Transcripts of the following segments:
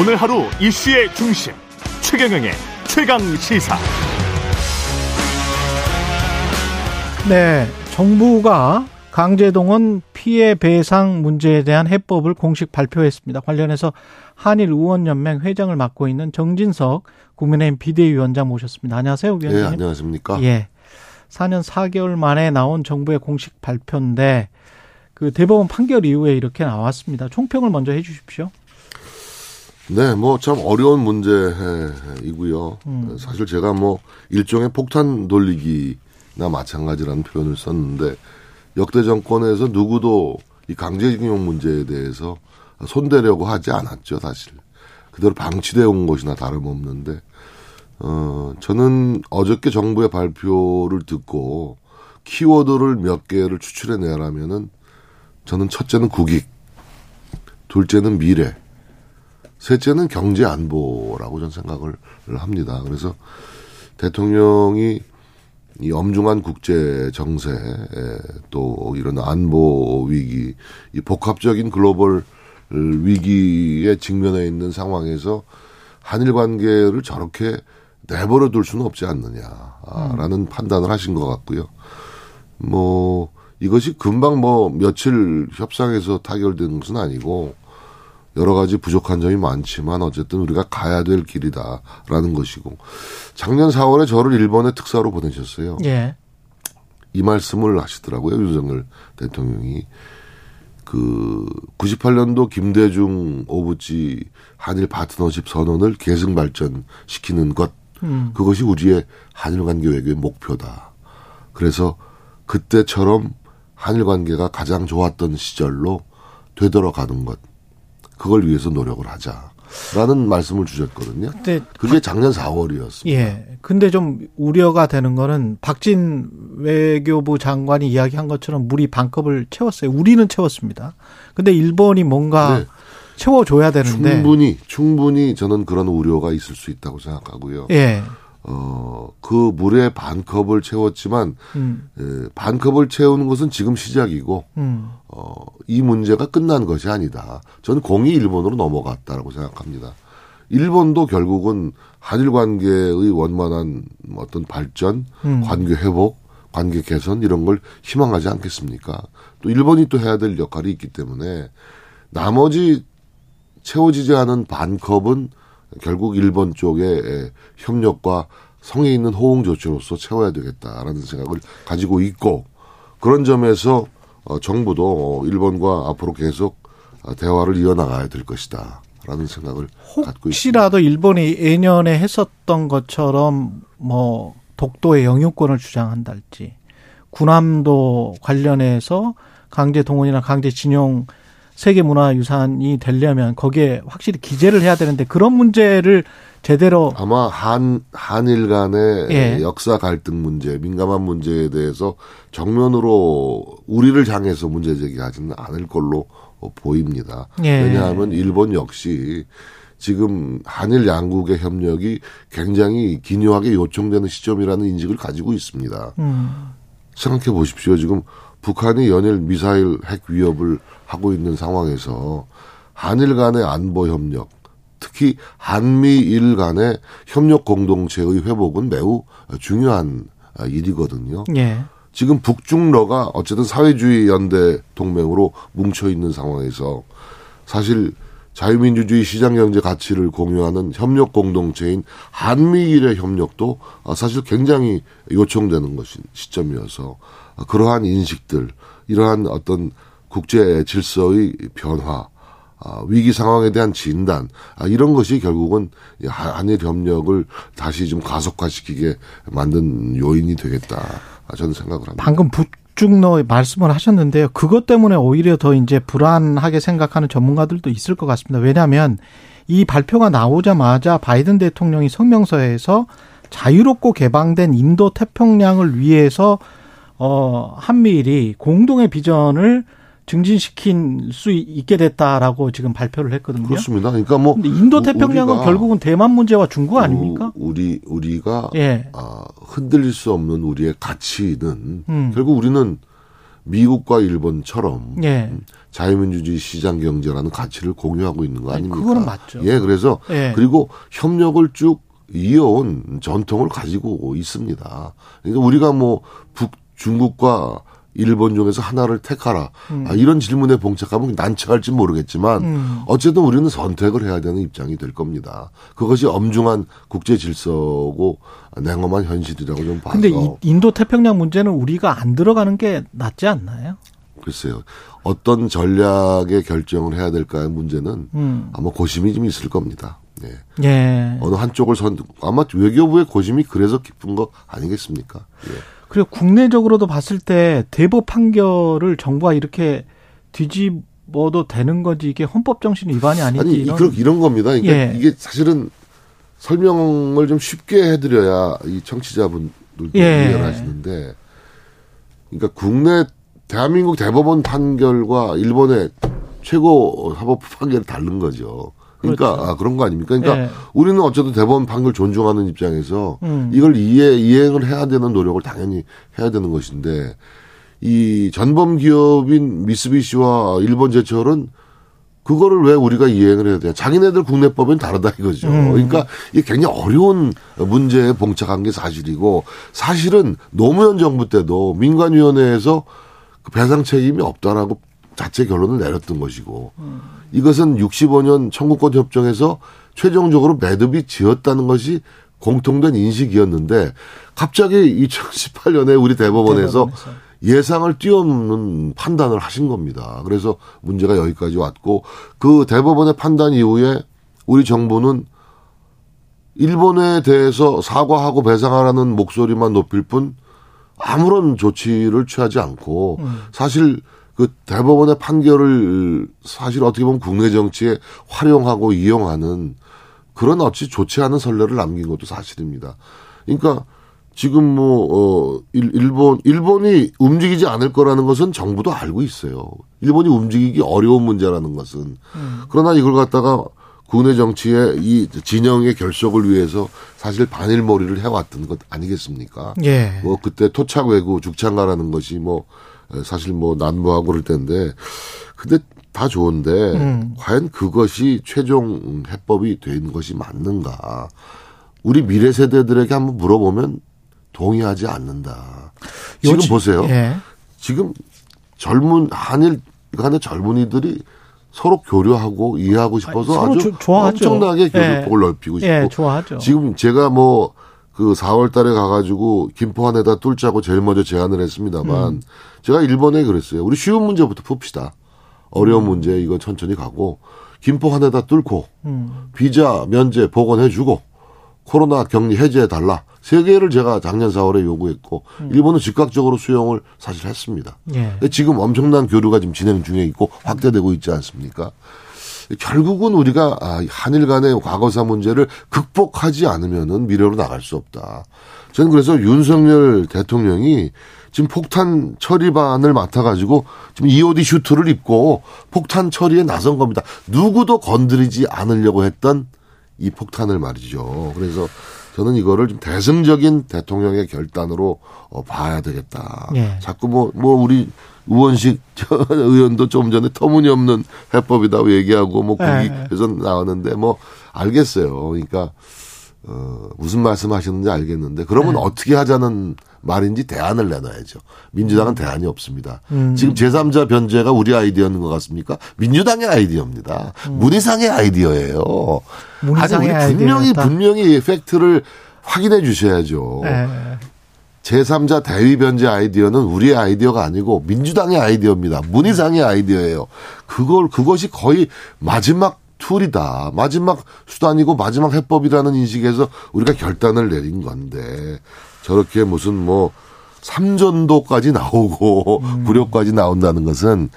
오늘 하루 이슈의 중심 최경영의 최강시사. 네, 정부가 강제동원 피해 배상 문제에 대한 해법을 공식 발표했습니다. 관련해서 한일의원연맹 회장을 맡고 있는 정진석 국민의힘 비대위원장 모셨습니다. 안녕하세요, 위원장님. 네, 안녕하십니까. 예, 4년 4개월 만에 나온 정부의 공식 발표인데 그 대법원 판결 이후에 이렇게 나왔습니다. 총평을 먼저 해 주십시오. 네, 뭐 참 어려운 문제이고요. 사실 제가 뭐 일종의 폭탄 돌리기나 마찬가지라는 표현을 썼는데, 역대 정권에서 누구도 이 강제징용 문제에 대해서 손대려고 하지 않았죠, 사실. 그대로 방치되어 온 것이나 다름없는데, 저는 어저께 정부의 발표를 듣고 키워드를 몇 개를 추출해내라면은, 저는 첫째는 국익, 둘째는 미래, 셋째는 경제 안보라고 저는 생각을 합니다. 그래서 대통령이 이 엄중한 국제 정세, 또 이런 안보 위기, 이 복합적인 글로벌 위기에 직면해 있는 상황에서 한일 관계를 저렇게 내버려 둘 수는 없지 않느냐라는 판단을 하신 것 같고요. 뭐 이것이 금방 뭐 며칠 협상에서 타결된 것은 아니고, 여러 가지 부족한 점이 많지만 어쨌든 우리가 가야 될 길이다라는 것이고, 작년 4월에 저를 일본에 특사로 보내셨어요. 예. 이 말씀을 하시더라고요, 윤석열 대통령이. 그 98년도 김대중 오부지 한일 파트너십 선언을 계승 발전시키는 것, 그것이 우리의 한일 관계 외교의 목표다. 그래서 그때처럼 한일 관계가 가장 좋았던 시절로 되돌아가는 것, 그걸 위해서 노력을 하자라는 말씀을 주셨거든요. 근데 그게 작년 4월이었습니다. 예. 근데 좀 우려가 되는 거는 박진 외교부 장관이 이야기한 것처럼 물이 반컵을 채웠어요. 우리는 채웠습니다. 근데 일본이 뭔가 네, 채워줘야 되는데. 충분히 저는 그런 우려가 있을 수 있다고 생각하고요. 예. 그 물에 반컵을 채웠지만, 반컵을 채우는 것은 지금 시작이고, 이 문제가 끝난 것이 아니다. 저는 공이 일본으로 넘어갔다라고 생각합니다. 일본도 결국은 한일 관계의 원만한 어떤 발전, 관계 회복, 관계 개선, 이런 걸 희망하지 않겠습니까? 또 일본이 또 해야 될 역할이 있기 때문에, 나머지 채워지지 않은 반컵은 결국 일본 쪽의 협력과 성에 있는 호응 조치로서 채워야 되겠다라는 생각을 가지고 있고, 그런 점에서 정부도 일본과 앞으로 계속 대화를 이어나가야 될 것이다라는 생각을 갖고 있습니다. 혹시라도 일본이 예년에 했었던 것처럼 뭐 독도의 영유권을 주장한달지, 군함도 관련해서 강제 동원이나 강제 징용 세계문화유산이 되려면 거기에 확실히 기재를 해야 되는데, 그런 문제를 제대로 아마 한일 간의 예, 역사 갈등 문제, 민감한 문제에 대해서 정면으로 우리를 향해서 문제 제기하지는 않을 걸로 보입니다. 예. 왜냐하면 일본 역시 지금 한일 양국의 협력이 굉장히 기묘하게 요청되는 시점이라는 인식을 가지고 있습니다. 생각해 보십시오. 지금 북한이 연일 미사일 핵 위협을 하고 있는 상황에서 한일 간의 안보 협력, 특히 한미일 간의 협력 공동체의 회복은 매우 중요한 일이거든요. 예. 지금 북중러가 어쨌든 사회주의 연대 동맹으로 뭉쳐있는 상황에서 사실 자유민주주의 시장경제 가치를 공유하는 협력 공동체인 한미일의 협력도 사실 굉장히 요청되는 것인 시점이어서, 그러한 인식들, 이러한 어떤 국제 질서의 변화, 위기 상황에 대한 진단, 이런 것이 결국은 한일 협력을 다시 좀 가속화시키게 만든 요인이 되겠다, 저는 생각을 합니다. 방금 북중러 말씀을 하셨는데요. 그것 때문에 오히려 더 이제 불안하게 생각하는 전문가들도 있을 것 같습니다. 왜냐하면 이 발표가 나오자마자 바이든 대통령이 성명서에서 자유롭고 개방된 인도 태평양을 위해서 한미일이 공동의 비전을 증진시킬 수 있게 됐다라고 지금 발표를 했거든요. 그렇습니다. 그러니까 뭐 인도 태평양은 결국은 대만 문제와 중국 아닙니까? 우리가 흔들릴 수 없는 우리의 가치는, 결국 우리는 미국과 일본처럼 예. 자유민주주의 시장 경제라는 가치를 공유하고 있는 거 아닙니까? 그거는 맞죠. 예, 그래서 예. 그리고 협력을 쭉 이어온 전통을 가지고 있습니다. 그러니까 우리가 뭐 북중국과 일본 중에서 하나를 택하라. 아, 이런 질문에 봉착하면 난처할지 모르겠지만 어쨌든 우리는 선택을 해야 되는 입장이 될 겁니다. 그것이 엄중한 국제 질서고 냉엄한 현실이라고 좀 봐서. 근데 인도 태평양 문제는 우리가 안 들어가는 게 낫지 않나요? 글쎄요. 어떤 전략의 결정을 해야 될까의 문제는 아마 고심이 좀 있을 겁니다. 네. 예. 어느 한쪽을 아마 외교부의 고심이 그래서 깊은 거 아니겠습니까? 예. 그리고 국내적으로도 봤을 때 대법 판결을 정부가 이렇게 뒤집어도 되는 건지 이게 헌법 정신 위반이 아닌지. 아니, 이런 겁니다. 그러니까 예. 이게 사실은 설명을 좀 쉽게 해드려야 이 청취자분들도 예. 이해를 하시는데, 그러니까 국내 대한민국 대법원 판결과 일본의 최고 사법 판결이 다른 거죠. 그러니까 그렇죠. 아, 그런 거 아닙니까? 그러니까 예. 우리는 어쨌든 대법원 판결 존중하는 입장에서 이걸 이행을 해야 되는 노력을 당연히 해야 되는 것인데, 이 전범 기업인 미쓰비시와 일본 제철은 그거를 왜 우리가 이행을 해야 되냐? 자기네들 국내법은 다르다 이거죠. 그러니까 이게 굉장히 어려운 문제에 봉착한 게 사실이고, 사실은 노무현 정부 때도 민간위원회에서 그 배상 책임이 없다라고 자체 결론을 내렸던 것이고, 이것은 65년 청구권 협정에서 최종적으로 매듭이 지었다는 것이 공통된 인식이었는데, 갑자기 2018년에 우리 대법원에서 예상을 뛰어넘는 판단을 하신 겁니다. 그래서 문제가 여기까지 왔고, 그 대법원의 판단 이후에 우리 정부는 일본에 대해서 사과하고 배상하라는 목소리만 높일 뿐 아무런 조치를 취하지 않고, 사실 그 대법원의 판결을 사실 어떻게 보면 국내 정치에 활용하고 이용하는 그런 어찌 좋지 않은 선례를 남긴 것도 사실입니다. 그러니까 지금 뭐 일본이 움직이지 않을 거라는 것은 정부도 알고 있어요. 일본이 움직이기 어려운 문제라는 것은. 그러나 이걸 갖다가 국내 정치의 이 진영의 결속을 위해서 사실 반일머리를 해왔던 것 아니겠습니까? 예. 뭐 그때 토착 외구 죽창가라는 것이 뭐 사실 뭐 난무하고 그럴 텐데, 근데 다 좋은데 과연 그것이 최종 해법이 된 것이 맞는가? 우리 미래 세대들에게 한번 물어보면 동의하지 않는다. 지금 보세요. 예. 지금 젊은 한일 간의 젊은이들이 서로 교류하고 이해하고 싶어서 아니, 아주 좋아하죠. 엄청나게 교류폭을 예. 넓히고 싶고. 예, 좋아하죠. 지금 제가 뭐 그 4월 달에 가가지고 김포항에다 뚫자고 제일 먼저 제안을 했습니다만 제가 일본에 그랬어요. 우리 쉬운 문제부터 풉시다. 어려운 문제 이거 천천히 가고 김포항에다 뚫고 비자 면제 복원해주고 코로나 격리 해제해달라. 세 개를 제가 작년 4월에 요구했고 일본은 즉각적으로 수용을 사실 했습니다. 예. 지금 엄청난 교류가 지금 진행 중에 있고 확대되고 있지 않습니까? 결국은 우리가 한일 간의 과거사 문제를 극복하지 않으면은 미래로 나갈 수 없다. 저는 그래서 윤석열 대통령이 지금 폭탄 처리반을 맡아가지고 지금 EOD 슈트를 입고 폭탄 처리에 나선 겁니다. 누구도 건드리지 않으려고 했던 이 폭탄을 말이죠. 그래서 저는 이거를 좀 대승적인 대통령의 결단으로 봐야 되겠다. 예. 자꾸 뭐 우리 우원식 의원도 조금 전에 터무니없는 해법이다고 얘기하고 뭐 거기에서 나왔는데 뭐 알겠어요. 그러니까 무슨 말씀하시는지 알겠는데 그러면 어떻게 하자는 말인지 대안을 내놔야죠. 민주당은 대안이 없습니다. 지금 제3자 변제가 우리 아이디어인 것 같습니까? 민주당의 아이디어입니다. 문희상의 아이디어예요. 문희상의 아니, 우리 분명히 팩트를 확인해 주셔야죠. 네. 제3자 대위 변제 아이디어는 우리의 아이디어가 아니고 민주당의 아이디어입니다. 문희상의 아이디어예요. 그것이 거의 마지막 툴이다. 마지막 수단이고 마지막 해법이라는 인식에서 우리가 결단을 내린 건데 저렇게 무슨 뭐 삼전도까지 나오고 굴욕까지 나온다는 것은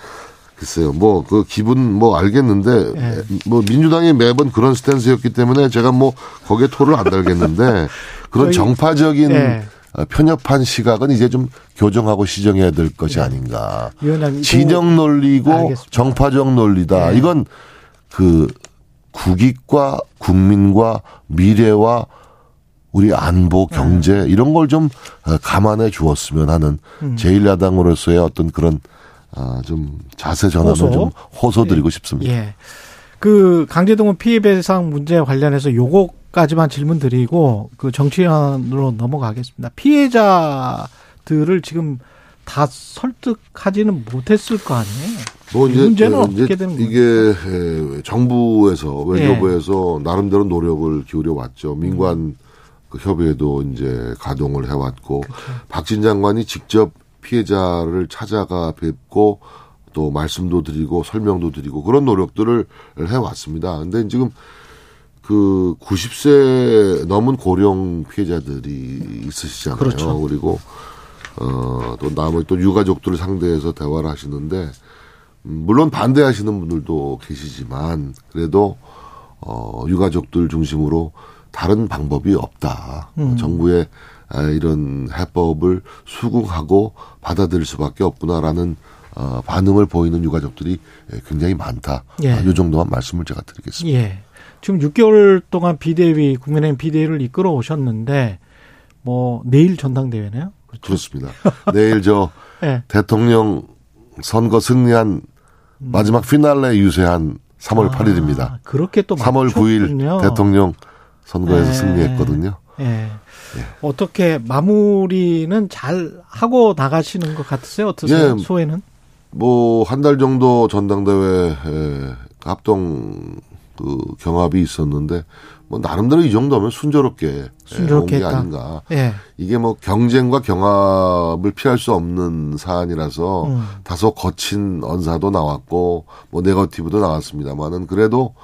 글쎄요. 뭐 그 기분 뭐 알겠는데 네. 뭐 민주당이 매번 그런 스탠스였기 때문에 제가 뭐 거기에 토를 안 달겠는데 그런 정파적인 네. 편협한 시각은 이제 좀 교정하고 시정해야 될 것이 네. 아닌가. 진영 논리고 알겠습니다. 정파적 논리다. 네. 이건 그 국익과 국민과 미래와 우리 안보, 경제 이런 걸 좀 감안해 주었으면 하는 제1야당으로서의 어떤 그런 좀 자세 전환을 호소? 좀 호소드리고 싶습니다. 예. 그 강제동원 피해배상 문제 관련해서 요거까지만 질문드리고 그 정치인으로 넘어가겠습니다. 피해자들을 지금 다 설득하지는 못했을 거 아니에요? 뭐 이 문제는 어떻게 되는 거예요? 이게 정부에서 외교부에서 나름대로 노력을 기울여 왔죠. 민관 그 협의회도 이제 가동을 해왔고 그렇죠. 박진 장관이 직접 피해자를 찾아가 뵙고 또 말씀도 드리고 설명도 드리고 그런 노력들을 해왔습니다. 그런데 지금 그 90세 넘은 고령 피해자들이 있으시잖아요. 그렇죠. 그리고 또 나머지 또 유가족들을 상대해서 대화를 하시는데 물론 반대하시는 분들도 계시지만 그래도 유가족들 중심으로 다른 방법이 없다. 정부의 이런 해법을 수긍하고 받아들일 수밖에 없구나라는 반응을 보이는 유가족들이 굉장히 많다. 예. 이 정도만 말씀을 제가 드리겠습니다. 예. 지금 6개월 동안 비대위, 국민의힘 비대위를 이끌어 오셨는데 뭐 내일 전당대회네요. 그렇습니다. 내일 저 네. 대통령 선거 승리한 마지막 피날레 유세한 3월 8일입니다. 그렇게 또 3월 9일 대통령 선거에서 승리했거든요. 네. 예. 어떻게 마무리는 잘 하고 나가시는 것 같으세요? 어떠세요? 예. 소회는? 뭐 한 달 정도 전당대회 합동 그 경합이 있었는데 뭐 나름대로 이 정도면 순조롭게 온 게 아닌가. 예. 이게 뭐 경쟁과 경합을 피할 수 없는 사안이라서 다소 거친 언사도 나왔고 뭐 네거티브도 나왔습니다만은 그래도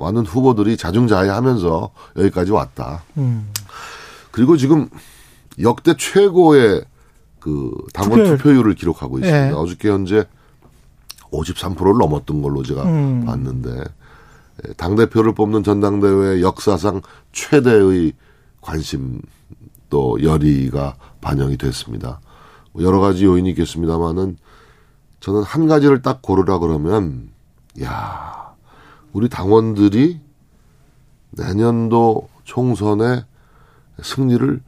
많은 후보들이 자중자애하면서 여기까지 왔다. 그리고 지금 역대 최고의 그 당원 투표율을 기록하고 있습니다. 예. 어저께 현재 53%를 넘었던 걸로 제가 봤는데 당대표를 뽑는 전당대회 역사상 최대의 관심 또 열의가 반영이 됐습니다. 여러 가지 요인이 있겠습니다만은 저는 한 가지를 딱 고르라 그러면 야 우리 당원들이 내년도 총선에 승리를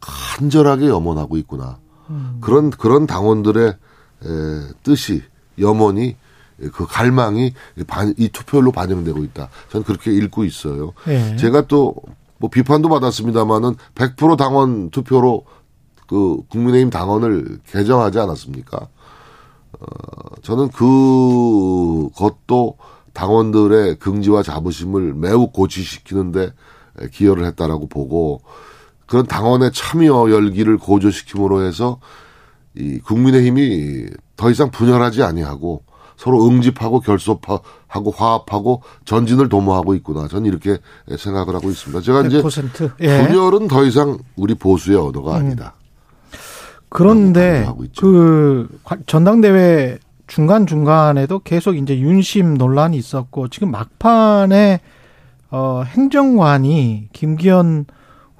간절하게 염원하고 있구나. 그런 당원들의 뜻이 염원이 그 갈망이 이 투표율로 반영되고 있다. 저는 그렇게 읽고 있어요. 예. 제가 또 뭐 비판도 받았습니다만은 100% 당원 투표로 그 국민의힘 당원을 개정하지 않았습니까? 저는 그것도 당원들의 긍지와 자부심을 매우 고취시키는데 기여를 했다라고 보고 그런 당원의 참여 열기를 고조시킴으로 해서 이 국민의힘이 더 이상 분열하지 아니하고 서로 응집하고 결속하고 화합하고 전진을 도모하고 있구나. 저는 이렇게 생각을 하고 있습니다. 제가 100%. 이제 분열은 더 이상 우리 보수의 언어가 아니다. 그런데 그 전당대회 중간에도 계속 이제 윤심 논란이 있었고 지금 막판에 행정관이 김기현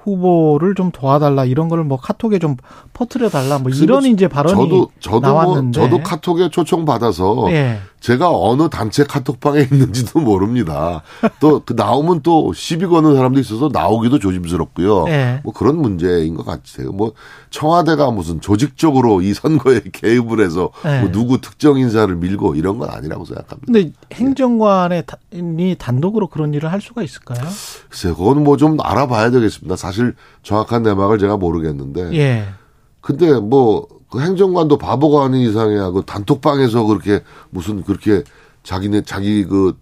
후보를 좀 도와달라 이런 걸 뭐 카톡에 좀 퍼뜨려 달라 뭐 이런 이제 발언이 저도 나왔는데 저도 카톡에 초청 받아서 예. 제가 어느 단체 카톡방에 있는지도 모릅니다. 또 그 나오면 또 시비 거는 사람도 있어서 나오기도 조심스럽고요. 예. 뭐 그런 문제인 것 같아요. 뭐 청와대가 무슨 조직적으로 이 선거에 개입을 해서 예. 뭐 누구 특정 인사를 밀고 이런 건 아니라고 생각합니다. 근데 행정관이 단독으로 그런 일을 할 수가 있을까요? 글쎄요, 그건 뭐 좀 알아봐야 되겠습니다. 사실 정확한 내막을 제가 모르겠는데. 예. 근데 뭐 그 행정관도 바보가 아닌 이상이야. 그 단톡방에서 그렇게 무슨 그렇게 자기 그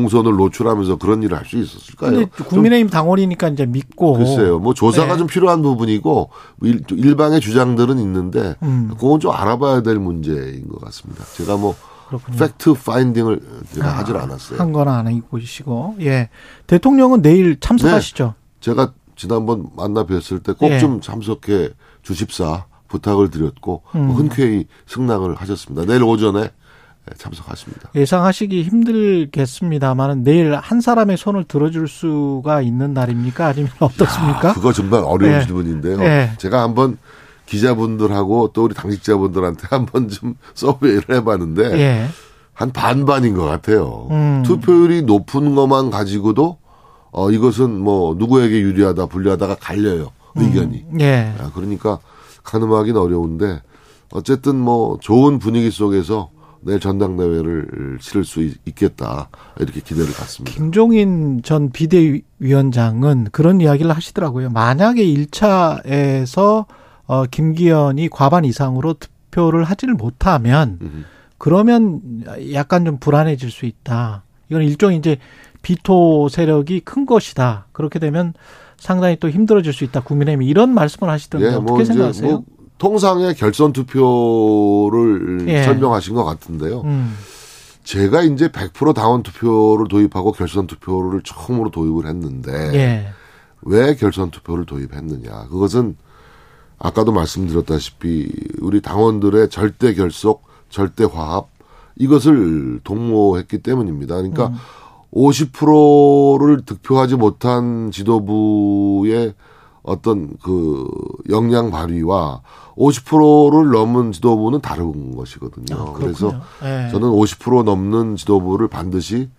동선을 노출하면서 그런 일을 할 수 있었을까요? 근데 국민의힘 당원이니까 이제 믿고. 글쎄요. 뭐 조사가 좀 필요한 부분이고 일방의 주장들은 있는데 그건 좀 알아봐야 될 문제인 것 같습니다. 제가 뭐. 그렇군요. 팩트 파인딩을 제가 하질 않았어요. 한 건 안 하고 계시고. 예. 대통령은 내일 참석하시죠? 네. 제가 지난번 만나 뵀을 때 꼭 좀 참석해 주십사 부탁을 드렸고 흔쾌히 승낙을 하셨습니다. 내일 오전에 참석하십니다. 예상하시기 힘들겠습니다만 내일 한 사람의 손을 들어줄 수가 있는 날입니까? 아니면 어떻습니까? 그거 정말 어려운 질문인데요. 제가 한번 기자분들하고 또 우리 당직자분들한테 한번 좀 서베이를 해봤는데 한 반반인 것 같아요. 투표율이 높은 것만 가지고도 이것은 뭐 누구에게 유리하다 불리하다가 갈려요. 의견이. 예. 그러니까 가늠하기는 어려운데 어쨌든 뭐 좋은 분위기 속에서 내일 전당대회를 치를 수 있겠다 이렇게 기대를 갖습니다. 김종인 전 비대위원장은 그런 이야기를 하시더라고요. 만약에 1차에서 김기현이 과반 이상으로 득표를 하지를 못하면 그러면 약간 좀 불안해질 수 있다. 이건 일종의 이제 비토 세력이 큰 것이다. 그렇게 되면 상당히 또 힘들어질 수 있다. 국민의힘이 이런 말씀을 하시던데 예, 어떻게 생각하세요? 통상의 결선 투표를 예. 설명하신 것 같은데요. 제가 이제 100% 당원 투표를 도입하고 결선 투표를 처음으로 도입을 했는데 예. 왜 결선 투표를 도입했느냐. 그것은 아까도 말씀드렸다시피 우리 당원들의 절대 결속, 절대 화합 이것을 동모했기 때문입니다. 그러니까 50%를 득표하지 못한 지도부의 어떤 그 역량 발휘와 50%를 넘은 지도부는 다른 것이거든요. 그래서 네. 저는 50% 넘는 지도부를 반드시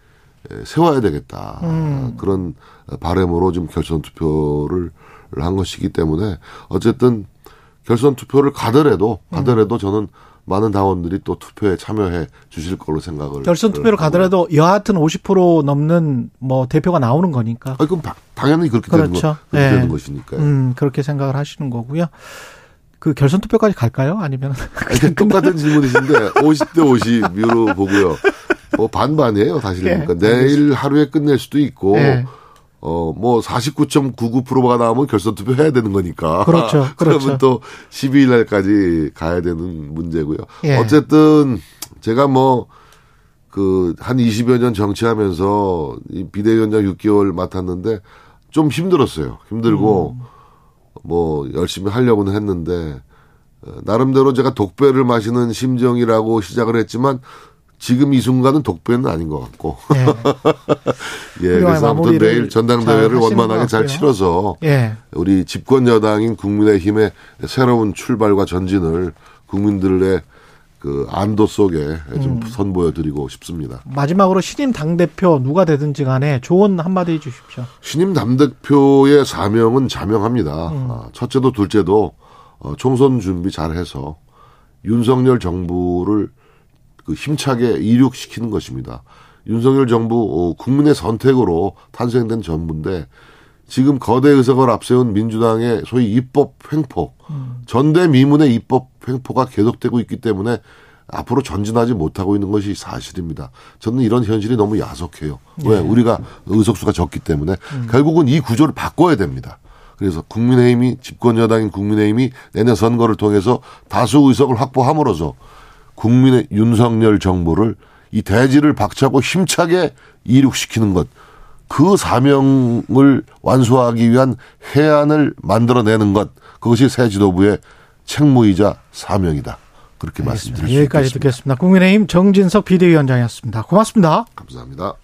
세워야 되겠다. 그런 바람으로 지금 결선 투표를 한 것이기 때문에 어쨌든 결선 투표를 가더라도 저는 많은 당원들이 또 투표에 참여해 주실 걸로 생각을. 결선 투표를 가더라도 여하튼 50% 넘는 뭐 대표가 나오는 거니까. 아, 그럼 당연히 그렇게 그렇죠. 되는 네. 것이니까요. 그렇게 생각을 하시는 거고요. 그 결선 투표까지 갈까요? 아니면. 아니, 똑같은 질문이신데 50대 50으로 보고요. 뭐 반반이에요, 사실. 네. 그러니까 내일 하루에 끝낼 수도 있고. 네. 뭐 49.99%가 나오면 결선 투표 해야 되는 거니까. 그렇죠. 그렇죠. 그러면 또 12일 날까지 가야 되는 문제고요. 예. 어쨌든 제가 뭐 그 한 20여 년 정치하면서 이 비대위원장 6개월 맡았는데 좀 힘들었어요. 힘들고 뭐 열심히 하려고는 했는데 나름대로 제가 독배를 마시는 심정이라고 시작을 했지만 지금 이 순간은 독배는 아닌 것 같고. 네. 예. 그래서 아무튼 내일 전당대회를 원만하게 잘 치러서. 예. 우리 집권 여당인 국민의힘의 새로운 출발과 전진을 국민들의 그 안도 속에 좀 선보여드리고 싶습니다. 마지막으로 신임 당대표 누가 되든지 간에 조언 한마디 해 주십시오. 신임 당대표의 사명은 자명합니다. 첫째도 둘째도 총선 준비 잘해서 윤석열 정부를 그 힘차게 이륙시키는 것입니다. 윤석열 정부 국민의 선택으로 탄생된 정부인데 지금 거대 의석을 앞세운 민주당의 소위 입법 횡포, 전대미문의 입법 횡포가 계속되고 있기 때문에 앞으로 전진하지 못하고 있는 것이 사실입니다. 저는 이런 현실이 너무 야속해요. 왜? 우리가 의석수가 적기 때문에 결국은 이 구조를 바꿔야 됩니다. 그래서 국민의힘이 집권여당인 국민의힘이 내년 선거를 통해서 다수 의석을 확보함으로써 국민의 윤석열 정부를 이 대지를 박차고 힘차게 이륙시키는 것. 그 사명을 완수하기 위한 해안을 만들어내는 것. 그것이 새 지도부의 책무이자 사명이다. 그렇게 알겠습니다. 말씀드릴 수 있겠습니다. 여기까지 듣겠습니다. 국민의힘 정진석 비대위원장이었습니다. 고맙습니다. 감사합니다.